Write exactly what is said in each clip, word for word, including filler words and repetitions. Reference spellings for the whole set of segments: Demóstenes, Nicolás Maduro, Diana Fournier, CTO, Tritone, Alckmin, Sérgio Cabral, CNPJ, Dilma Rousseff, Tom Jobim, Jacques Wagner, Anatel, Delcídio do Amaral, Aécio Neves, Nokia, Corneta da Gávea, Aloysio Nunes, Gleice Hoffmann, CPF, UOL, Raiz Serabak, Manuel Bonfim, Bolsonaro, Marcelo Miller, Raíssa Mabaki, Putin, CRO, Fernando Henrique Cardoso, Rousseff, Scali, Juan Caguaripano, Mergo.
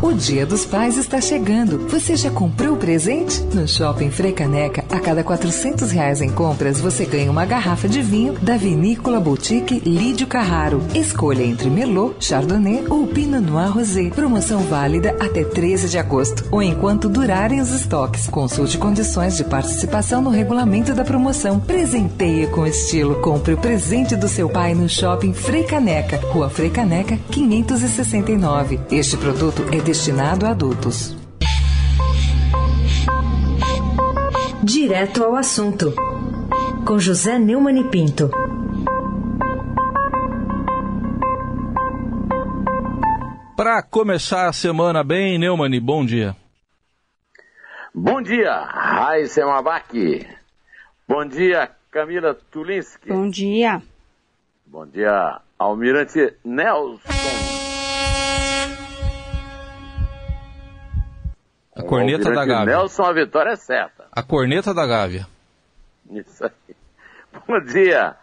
O Dia dos Pais está chegando. Você já comprou o presente? No Shopping Frecaneca, a cada quatrocentos reais em compras, você ganha uma garrafa de vinho da Vinícola Boutique Lídio Carraro. Escolha entre Merlot, Chardonnay ou Pinot Noir Rosé. Promoção válida até treze de agosto ou enquanto durarem os estoques. Consulte condições de participação no regulamento da promoção. Presenteie com estilo. Compre o presente do seu pai no Shopping Frecaneca, Rua Frecaneca quinhentos e sessenta e nove. Este produto é de destinado a adultos. Direto ao assunto, com José Neumann e Pinto. Para começar a semana bem, Neumann, bom dia. Bom dia, Raíssa Mabaki. Bom dia, Camila Tulinski. Bom dia. Bom dia, Almirante Nelson. A corneta da Gávea. Nelson, a vitória é certa. A corneta da Gávea. Isso aí. Bom dia,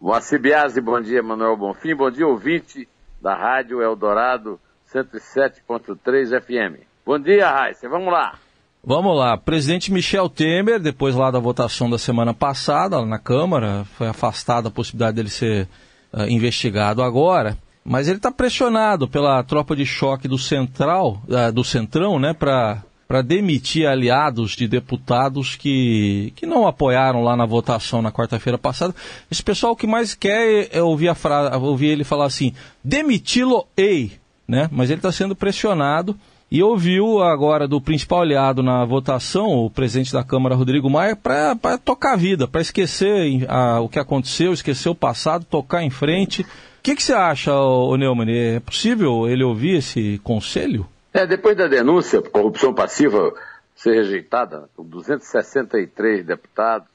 Moaci Bias, bom dia, Manuel Bonfim, bom dia, ouvinte da Rádio Eldorado cento e sete ponto três F M. Bom dia, Raíssa, vamos lá. Vamos lá, presidente Michel Temer, depois lá da votação da semana passada, lá na Câmara, foi afastada a possibilidade dele ser uh, investigado agora. Mas ele está pressionado pela tropa de choque do Central, do Centrão, né, para demitir aliados de deputados que, que não apoiaram lá na votação na quarta-feira passada. Esse pessoal o que mais quer é ouvir, a fra... ouvir ele falar assim, demiti-lo-ei, né? Mas ele está sendo pressionado e ouviu agora do principal aliado na votação, o presidente da Câmara, Rodrigo Maia, para tocar a vida, para esquecer a, o que aconteceu, esquecer o passado, tocar em frente. O que, que você acha, ô Neumann? É possível ele ouvir esse conselho? É, depois da denúncia por corrupção passiva ser rejeitada por duzentos e sessenta e três deputados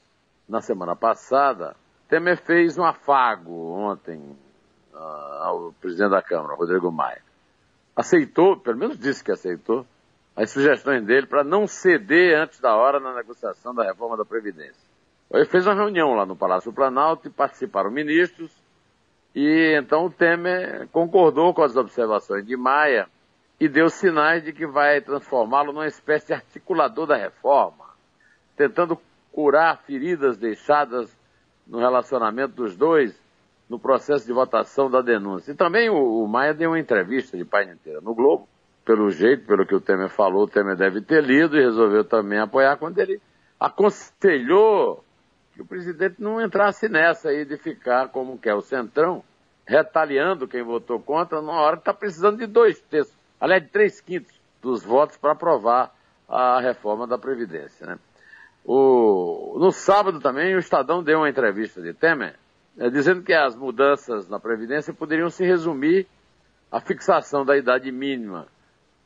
na semana passada, Temer fez um afago ontem uh, ao presidente da Câmara, Rodrigo Maia. Aceitou, pelo menos disse que aceitou, as sugestões dele para não ceder antes da hora na negociação da reforma da Previdência. Ele fez uma reunião lá no Palácio do Planalto e participaram ministros. E então o Temer concordou com as observações de Maia e deu sinais de que vai transformá-lo numa espécie de articulador da reforma, tentando curar feridas deixadas no relacionamento dos dois no processo de votação da denúncia. E também o, o Maia deu uma entrevista de página inteira no Globo, pelo jeito, pelo que o Temer falou, o Temer deve ter lido e resolveu também apoiar quando ele aconselhou que o presidente não entrasse nessa aí de ficar como que é o Centrão, retaliando quem votou contra, numa hora que está precisando de dois terços, aliás, de três quintos dos votos para aprovar a reforma da Previdência, né? O... No sábado também o Estadão deu uma entrevista de Temer, né, dizendo que as mudanças na Previdência poderiam se resumir à fixação da idade mínima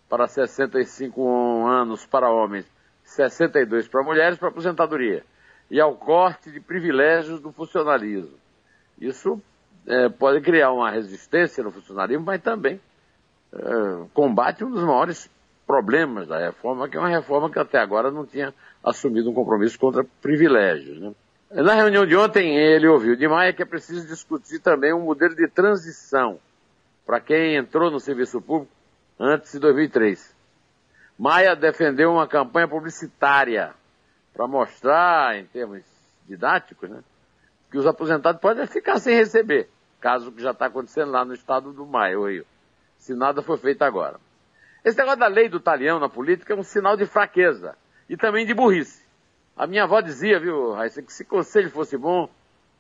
para sessenta e cinco anos para homens, sessenta e dois para mulheres, para aposentadoria, e ao corte de privilégios do funcionalismo. Isso é, pode criar uma resistência no funcionalismo, mas também é, combate um dos maiores problemas da reforma, que é uma reforma que até agora não tinha assumido um compromisso contra privilégios, né? Na reunião de ontem, ele ouviu de Maia que é preciso discutir também um modelo de transição para quem entrou no serviço público antes de dois mil e três. Maia defendeu uma campanha publicitária para mostrar, em termos didáticos, né, que os aposentados podem ficar sem receber, caso que já está acontecendo lá no estado do Maia, ou Rio, se nada for feito agora. Esse negócio da lei do talião na política é um sinal de fraqueza e também de burrice. A minha avó dizia, viu, Raíssa, que se conselho fosse bom,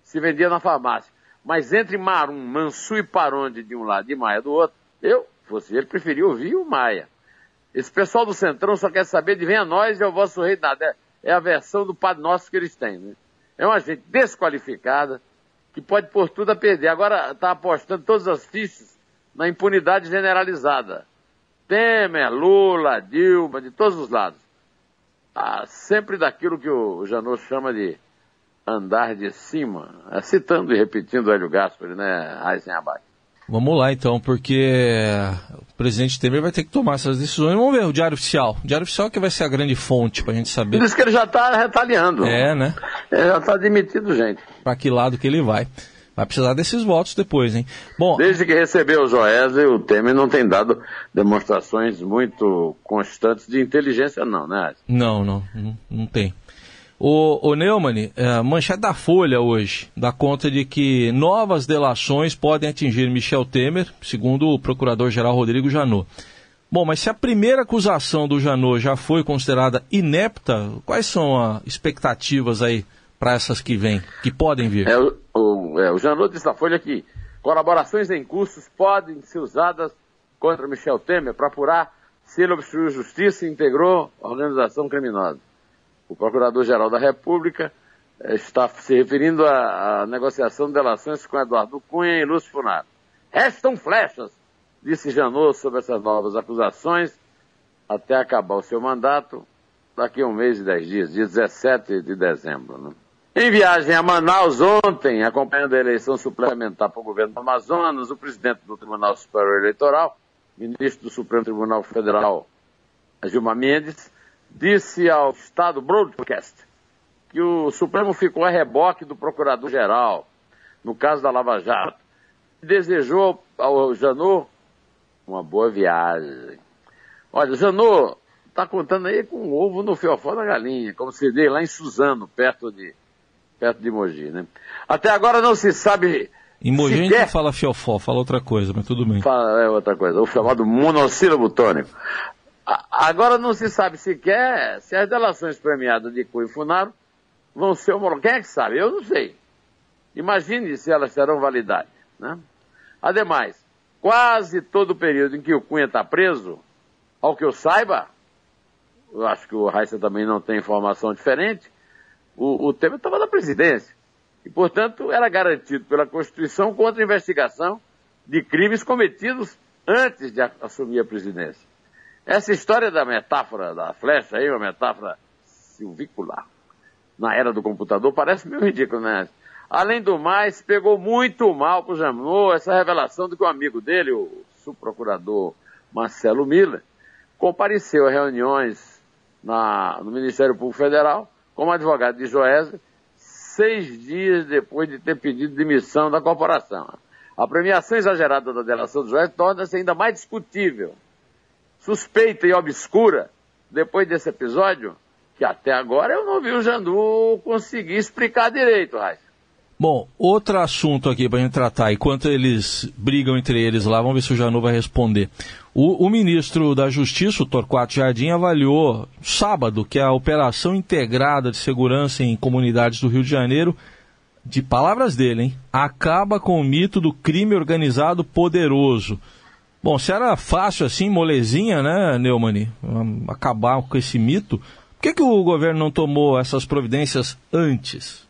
se vendia na farmácia. Mas entre Marum, Mansu e Paronde de um lado e Maia do outro, eu, fosse ele, preferia ouvir o Maia. Esse pessoal do Centrão só quer saber de vem a nós e ao vosso rei nada. É, É a versão do Padre Nosso que eles têm, né? É uma gente desqualificada que pode pôr tudo a perder. Agora está apostando todas as fichas na impunidade generalizada. Temer, Lula, Dilma, de todos os lados. Ah, sempre daquilo que o Janot chama de andar de cima. É, citando e repetindo o Hélio Gaspari, né? Raiz Serabak. Vamos lá, então, porque o presidente Temer vai ter que tomar essas decisões. Vamos ver o Diário Oficial. O Diário Oficial é que vai ser a grande fonte para a gente saber. Por isso que ele já está retaliando. É, né? Ele já está demitido, gente. Para que lado que ele vai. Vai precisar desses votos depois, hein? Bom, desde que recebeu o Joésia, o Temer não tem dado demonstrações muito constantes de inteligência, não, né? Não, não, não, não tem. O, o Neumann, é, manchete da Folha hoje, dá conta de que novas delações podem atingir Michel Temer, segundo o procurador-geral Rodrigo Janot. Bom, mas se a primeira acusação do Janot já foi considerada inepta, quais são as expectativas aí para essas que vêm, que podem vir? É, o, é, o Janot disse na Folha que colaborações em cursos podem ser usadas contra Michel Temer para apurar se ele obstruiu justiça e integrou a organização criminosa. O Procurador-Geral da República está se referindo à negociação de delações com Eduardo Cunha e Lúcio Funato. Restam flechas, disse Janot sobre essas novas acusações, até acabar o seu mandato daqui a um mês e dez dias, dia dezessete de dezembro. Né? Em viagem a Manaus ontem, acompanhando a eleição suplementar para o governo do Amazonas, o presidente do Tribunal Superior Eleitoral, ministro do Supremo Tribunal Federal, Gilmar Mendes, disse ao Estado Broadcast que o Supremo ficou a reboque do Procurador-Geral, no caso da Lava Jato, e desejou ao Janot uma boa viagem. Olha, o Janot está contando aí com o ovo no fiofó da galinha, como se diz lá em Suzano, perto de, perto de Mogi, né? Até agora não se sabe... Em Mogi sequer... não fala fiofó, fala outra coisa, mas tudo bem. Fala, é outra coisa, o chamado monossílabo tônico. Agora não se sabe sequer se as delações premiadas de Cunha e Funaro vão ser homologadas. Quem é que sabe? Eu não sei. Imagine se elas terão validade, né? Ademais, quase todo o período em que o Cunha está preso, ao que eu saiba, eu acho que o Raíssa também não tem informação diferente, o, o Temer estava na presidência. E, portanto, era garantido pela Constituição contra a investigação de crimes cometidos antes de assumir a presidência. Essa história da metáfora da flecha aí, uma metáfora silvicular, na era do computador, parece meio ridículo, né? Além do mais, pegou muito mal pro Janot essa revelação de que um amigo dele, o subprocurador Marcelo Miller, compareceu a reuniões na, no Ministério Público Federal como advogado de Joésia, seis dias depois de ter pedido demissão da corporação. A premiação exagerada da delação de Joésia torna-se ainda mais discutível, suspeita e obscura, depois desse episódio, que até agora eu não vi o Janot conseguir explicar direito, Raíssa. Bom, outro assunto aqui para a gente tratar, enquanto eles brigam entre eles lá, vamos ver se o Janot vai responder. O, o ministro da Justiça, o Torquato Jardim, avaliou sábado que a operação integrada de segurança em comunidades do Rio de Janeiro, de palavras dele, hein, acaba com o mito do crime organizado poderoso. Bom, se era fácil assim, molezinha, né, Neumann, acabar com esse mito, por que, que o governo não tomou essas providências antes?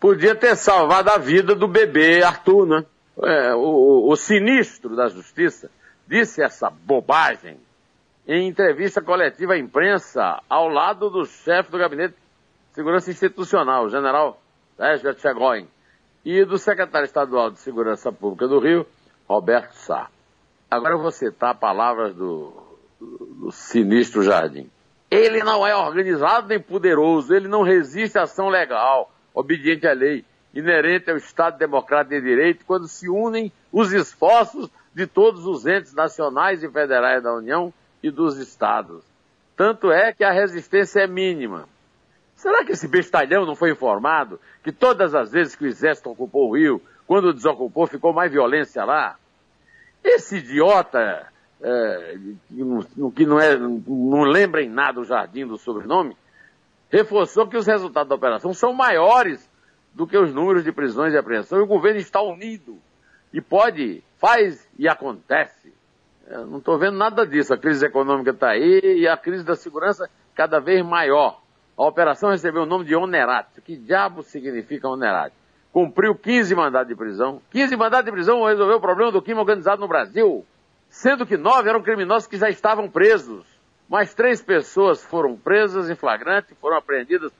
Podia ter salvado a vida do bebê Arthur, né? É, o, o, o sinistro da Justiça disse essa bobagem em entrevista coletiva à imprensa ao lado do chefe do Gabinete de Segurança Institucional, o general Sérgio Tchagoin, e do secretário estadual de Segurança Pública do Rio, Roberto Sá. Agora eu vou citar palavras do, do, do sinistro Jardim. Ele não é organizado nem poderoso, ele não resiste à ação legal, obediente à lei, inerente ao Estado Democrático de Direito, quando se unem os esforços de todos os entes nacionais e federais da União e dos Estados. Tanto é que a resistência é mínima. Será que esse bestalhão não foi informado que todas as vezes que o Exército ocupou o Rio, quando desocupou, ficou mais violência lá? Esse idiota, é, que não, é, não lembra em nada o Jardim do sobrenome, reforçou que os resultados da operação são maiores do que os números de prisões e apreensão, e o governo está unido, e pode, faz e acontece. Eu não estou vendo nada disso, a crise econômica está aí, e a crise da segurança cada vez maior. A operação recebeu o nome de Onerate. Que diabo significa Onerate? Cumpriu quinze mandados de prisão. quinze mandados de prisão resolveu o problema do crime organizado no Brasil, sendo que nove eram criminosos que já estavam presos. Mas três pessoas foram presas em flagrante, foram apreendidas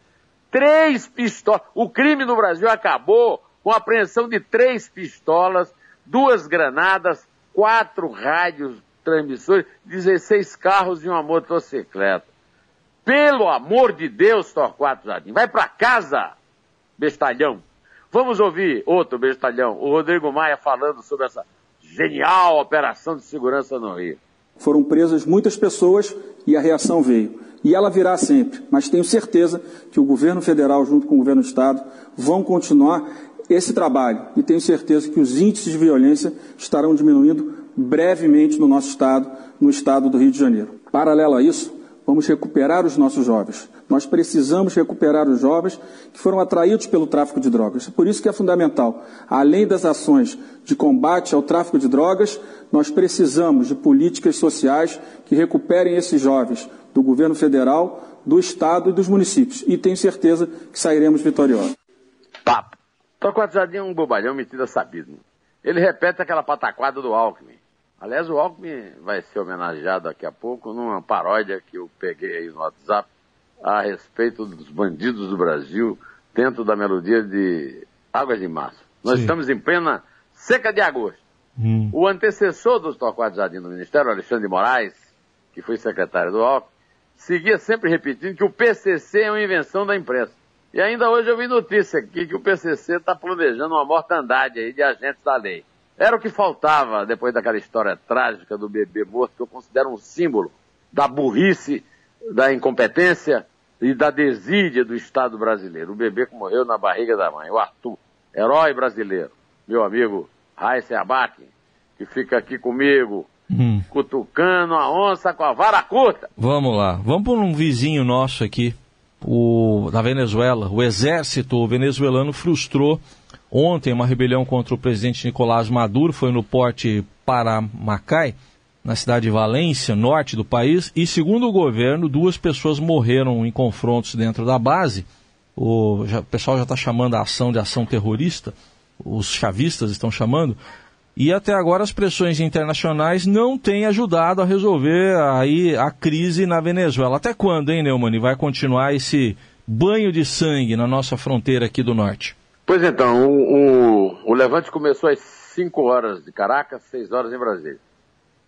três pistolas. O crime no Brasil acabou com a apreensão de três pistolas, duas granadas, quatro rádios transmissores, dezesseis carros e uma motocicleta. Pelo amor de Deus, Torquato Jardim, vai para casa, bestalhão. Vamos ouvir outro bestalhão, o Rodrigo Maia, falando sobre essa genial operação de segurança no Rio. Foram presas muitas pessoas e a reação veio. E ela virá sempre, mas tenho certeza que o governo federal, junto com o governo do Estado, vão continuar esse trabalho. E tenho certeza que os índices de violência estarão diminuindo brevemente no nosso Estado, no Estado do Rio de Janeiro. Paralelo a isso, vamos recuperar os nossos jovens. Nós precisamos recuperar os jovens que foram atraídos pelo tráfico de drogas. Por isso que é fundamental, além das ações de combate ao tráfico de drogas, nós precisamos de políticas sociais que recuperem esses jovens do governo federal, do Estado e dos municípios. E tenho certeza que sairemos vitoriosos. Papo. Torquato Jardim é um bobalhão metido a sabido. Ele repete aquela pataquada do Alckmin. Aliás, o Alckmin vai ser homenageado daqui a pouco numa paródia que eu peguei aí no WhatsApp a respeito dos bandidos do Brasil dentro da melodia de Águas de Março. Nós Sim. estamos em plena seca de agosto. Hum. O antecessor do Torquato Jardim no Ministério, Alexandre de Moraes, que foi secretário do Alckmin, seguia sempre repetindo que o P C C é uma invenção da imprensa. E ainda hoje eu vi notícia aqui que o P C C está planejando uma mortandade aí de agentes da lei. Era o que faltava depois daquela história trágica do bebê morto, que eu considero um símbolo da burrice, da incompetência e da desídia do Estado brasileiro. O bebê que morreu na barriga da mãe, o Arthur, herói brasileiro. Meu amigo Raiz Serabak, que fica aqui comigo, hum. cutucando a onça com a vara curta. Vamos lá, vamos por um vizinho nosso aqui, o, da Venezuela. O exército venezuelano frustrou ontem uma rebelião contra o presidente Nicolás Maduro, foi no porte Paramacai, na cidade de Valência, norte do país, e segundo o governo, duas pessoas morreram em confrontos dentro da base. O, já, o pessoal já está chamando a ação de ação terrorista, os chavistas estão chamando, e até agora as pressões internacionais não têm ajudado a resolver aí a crise na Venezuela. Até quando, hein, Neumann? Vai continuar esse banho de sangue na nossa fronteira aqui do norte? Pois então, o, o, o levante começou às cinco horas de Caracas, seis horas em Brasília.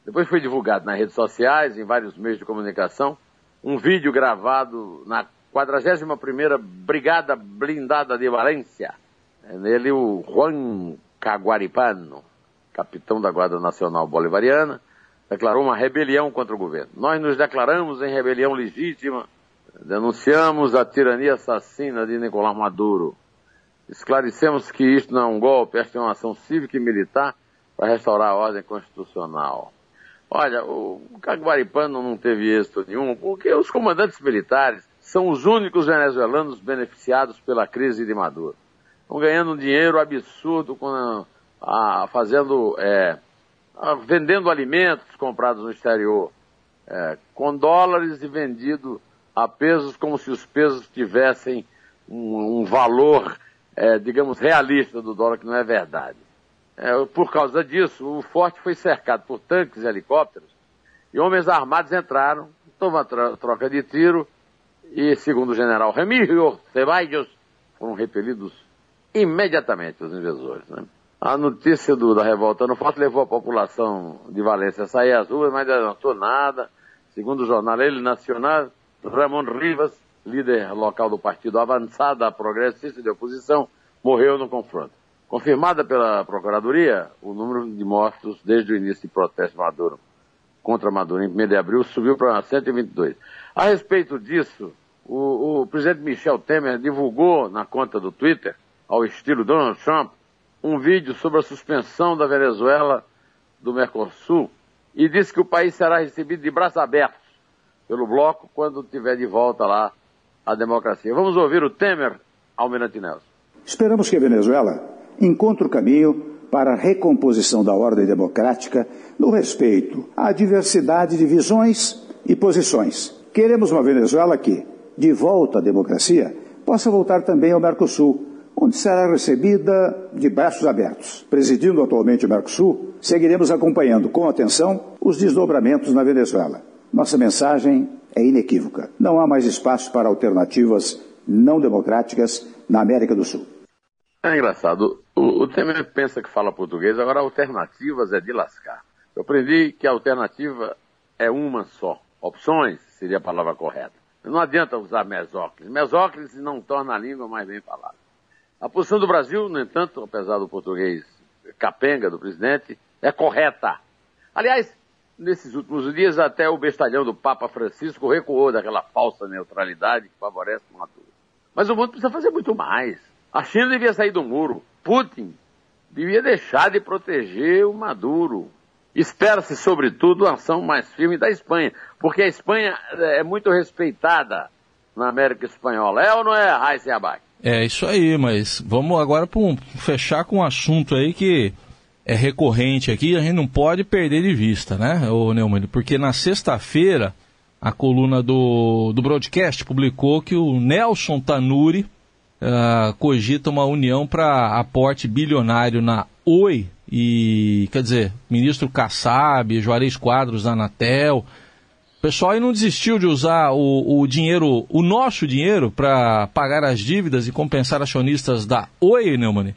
Depois foi divulgado nas redes sociais, em vários meios de comunicação, um vídeo gravado na quadragésima primeira Brigada Blindada de Valência. Nele o Juan Caguaripano, capitão da Guarda Nacional Bolivariana, declarou uma rebelião contra o governo. Nós nos declaramos em rebelião legítima, denunciamos a tirania assassina de Nicolás Maduro. Esclarecemos que isto não é um golpe, esta é uma ação cívica e militar para restaurar a ordem constitucional. Olha, o Caguaripano não teve êxito nenhum, porque os comandantes militares são os únicos venezuelanos beneficiados pela crise de Maduro. Estão ganhando um dinheiro absurdo, com a, a, fazendo, é, a, vendendo alimentos comprados no exterior, é, com dólares e vendido a pesos como se os pesos tivessem um, um valor... É, digamos, realista do dólar, que não é verdade. É, por causa disso, o forte foi cercado por tanques e helicópteros, e homens armados entraram, houve uma troca de tiro, e, segundo o general Remigio Cevallos, foram repelidos imediatamente os invasores. Né? A notícia do, da revolta no forte levou a população de Valência a sair às ruas, mas não adiantou nada. Segundo o jornal El Nacional, Ramon Rivas, líder local do partido Avançada Progressista de Oposição, morreu no confronto. Confirmada pela Procuradoria, o número de mortos desde o início de protesto Maduro contra Maduro em primeiro de abril subiu para cento e vinte e dois. A respeito disso, o, o presidente Michel Temer divulgou na conta do Twitter, ao estilo Donald Trump, um vídeo sobre a suspensão da Venezuela do Mercosul e disse que o país será recebido de braços abertos pelo bloco quando tiver de volta lá a democracia. Vamos ouvir o Temer, Almirante Nelson. Esperamos que a Venezuela encontre o caminho para a recomposição da ordem democrática no respeito à diversidade de visões e posições. Queremos uma Venezuela que, de volta à democracia, possa voltar também ao Mercosul, onde será recebida de braços abertos. Presidindo atualmente o Mercosul, seguiremos acompanhando com atenção os desdobramentos na Venezuela. Nossa mensagem é inequívoca. Não há mais espaço para alternativas não democráticas na América do Sul. É engraçado. O, o Temer pensa que fala português, agora alternativas é de lascar. Eu aprendi que a alternativa é uma só. Opções seria a palavra correta. Não adianta usar mesóclise. Mesóclise não torna a língua mais bem falada. A posição do Brasil, no entanto, apesar do português capenga do presidente, é correta. Aliás, nesses últimos dias, até o bestalhão do Papa Francisco recuou daquela falsa neutralidade que favorece o Maduro. Mas o mundo precisa fazer muito mais. A China devia sair do muro. Putin devia deixar de proteger o Maduro. Espera-se, sobretudo, uma ação mais firme da Espanha, porque a Espanha é muito respeitada na América Espanhola. É ou não é, Raiz Serabak? É isso aí, mas vamos agora para um, fechar com um assunto aí que é recorrente aqui, a gente não pode perder de vista, né, ô Neumann? Porque na sexta-feira a coluna do, do broadcast publicou que o Nelson Tanuri uh, cogita uma união para aporte bilionário na Oi e, quer dizer, ministro Kassab, Juarez Quadros da Anatel. O pessoal aí não desistiu de usar o, o dinheiro, o nosso dinheiro, para pagar as dívidas e compensar acionistas da Oi, Neumann?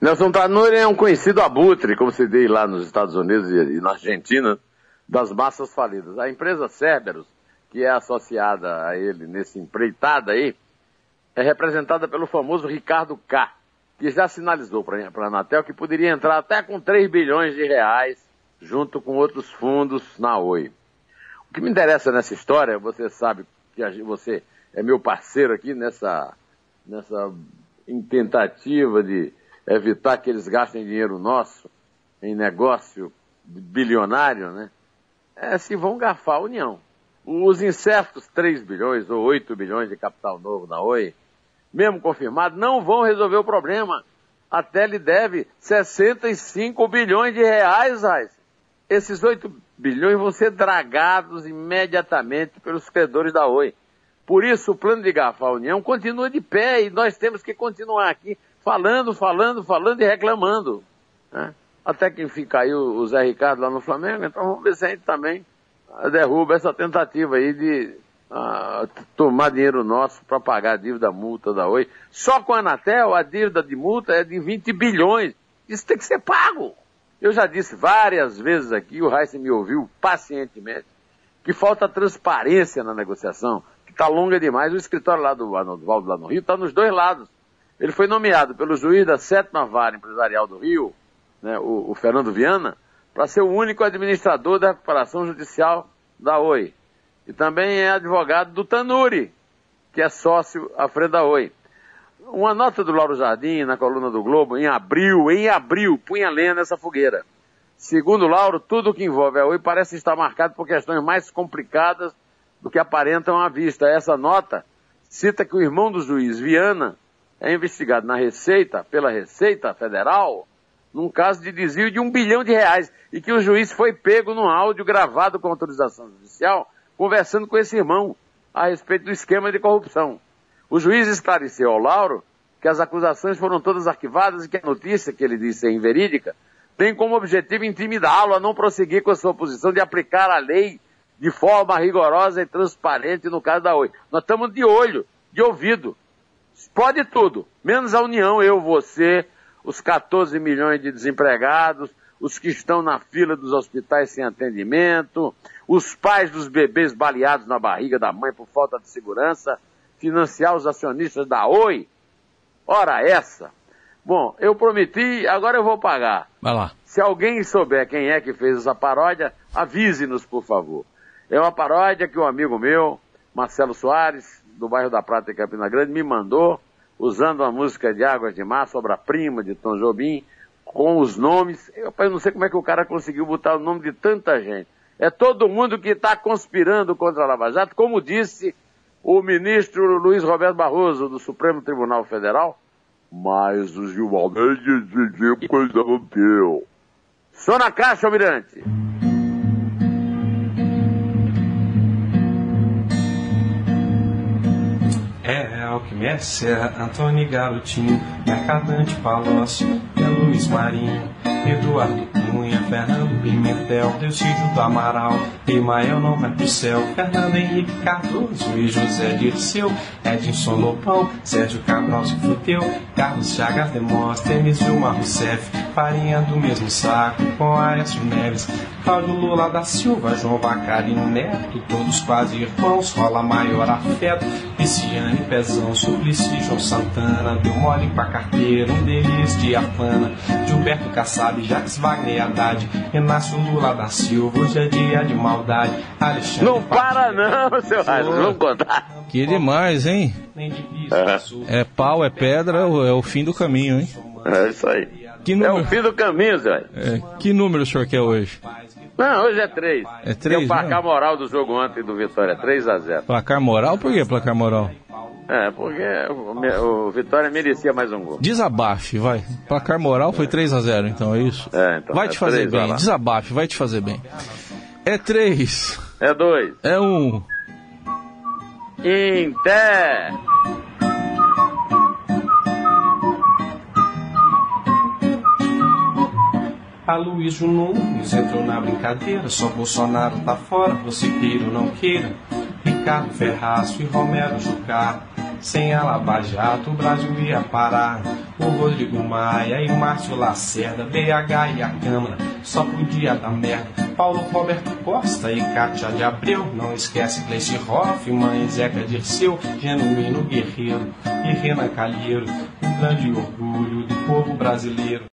Nelson Tanuri é um conhecido abutre, como se diz lá nos Estados Unidos e na Argentina, das massas falidas. A empresa Cerberus, que é associada a ele nesse empreitada aí, é representada pelo famoso Ricardo K, que já sinalizou para a Anatel que poderia entrar até com três bilhões de reais junto com outros fundos na Oi. O que me interessa nessa história, você sabe que você é meu parceiro aqui nessa, nessa tentativa de evitar que eles gastem dinheiro nosso em negócio bilionário, né? É se vão garfar a União. Os incertos três bilhões ou oito bilhões de capital novo na Oi, mesmo confirmado, não vão resolver o problema. A Tele deve sessenta e cinco bilhões de reais, Raiz. Esses oito bilhões vão ser dragados imediatamente pelos credores da Oi. Por isso, o plano de garfar a União continua de pé e nós temos que continuar aqui falando, falando, falando e reclamando, né? Até que, enfim, caiu o Zé Ricardo lá no Flamengo, então vamos ver se a gente também derruba essa tentativa aí de uh, tomar dinheiro nosso para pagar a dívida multa da Oi. Só com a Anatel, a dívida de multa é de vinte bilhões. Isso tem que ser pago. Eu já disse várias vezes aqui, o Raíssa me ouviu pacientemente, que falta transparência na negociação, que está longa demais. O escritório lá do Valdo, lá no Rio, está nos dois lados. Ele foi nomeado pelo juiz da sétima Vara Empresarial do Rio, né, o, o Fernando Viana, para ser o único administrador da recuperação judicial da Oi. E também é advogado do Tanuri, que é sócio à frente da Oi. Uma nota do Lauro Jardim, na coluna do Globo, em abril, em abril, punha lenha nessa fogueira. Segundo Lauro, tudo o que envolve a Oi parece estar marcado por questões mais complicadas do que aparentam à vista. Essa nota cita que o irmão do juiz, Viana, é investigado na Receita, pela Receita Federal, num caso de desvio de um bilhão de reais, e que o juiz foi pego num áudio gravado com autorização judicial, conversando com esse irmão a respeito do esquema de corrupção. O juiz esclareceu ao Lauro que as acusações foram todas arquivadas e que a notícia, que ele disse ser inverídica, tem como objetivo intimidá-lo a não prosseguir com a sua posição de aplicar a lei de forma rigorosa e transparente no caso da Oi. Nós estamos de olho, de ouvido. Pode tudo, menos a União, eu, você, os catorze milhões de desempregados, os que estão na fila dos hospitais sem atendimento, os pais dos bebês baleados na barriga da mãe por falta de segurança, financiar os acionistas da Oi. Ora essa. Bom, eu prometi, agora eu vou pagar. Vai lá. Se alguém souber quem é que fez essa paródia, avise-nos, por favor. É uma paródia que um amigo meu, Marcelo Soares, do bairro da Prata, em Campina Grande, me mandou, usando a música de Águas de Mar, obra-prima de Tom Jobim, com os nomes. Eu, eu não sei como é que o cara conseguiu botar o nome de tanta gente. É todo mundo que está conspirando contra a Lava Jato, como disse o ministro Luiz Roberto Barroso, do Supremo Tribunal Federal, mas o Gilmar Mendes dizia coisa rompeu. Só na caixa, Almirante! É Alckmin, é Serra, Antônio Garotinho, Mercadante Palócio, é Luiz Marinho, Eduardo Cunha, Fernando Pimentel, Delcídio do Amaral, Emael Nova do Céu, Fernando Henrique Cardoso e José Dirceu, Edson Lopão, Sérgio Cabral de Futeu, Carlos Chagas Demóstenes, Dilma Rousseff, farinha do mesmo saco com Aécio Neves, Cláudio Lula da Silva, João Bacarino Neto, todos quase irmãos, Rola Maior Afeto, Pisciane Pezão, Suplicy, João Santana, deu mole pra carteira, um deles de Afana, Gilberto Kassab, Jacques Wagner Haddad, Renácio Lula da Silva, hoje é dia de maldade, Alexandre... Não para não, seu Rádio, vamos contar. Que demais, hein? Uhum. É pau, é pedra, é o fim do caminho, hein? É isso aí. É o fim do caminho, Zé. É. Que número o senhor quer hoje? Não, hoje é três. É três, o placar não? Moral do jogo ontem do Vitória, três a zero. Placar moral? Por que placar moral? É, porque o, o Vitória merecia mais um gol. Desabafe, vai. Placar moral foi três a zero, então é isso? É, então. Vai te fazer bem, desabafe, vai te fazer bem. É três. É dois. É um. Inter. Aloysio Nunes entrou na brincadeira, só Bolsonaro tá fora, você queira ou não queira. Ricardo Ferraz e Romero Jucá, sem a Lava Jato o Brasil ia parar. O Rodrigo Maia e Márcio Lacerda, B H e a Câmara, só podia dar merda. Paulo Roberto Costa e Cátia de Abreu, não esquece Gleice Hoffmann e Zeca Dirceu, Genuíno Guerreiro e Renan Calheiro, um grande orgulho do povo brasileiro.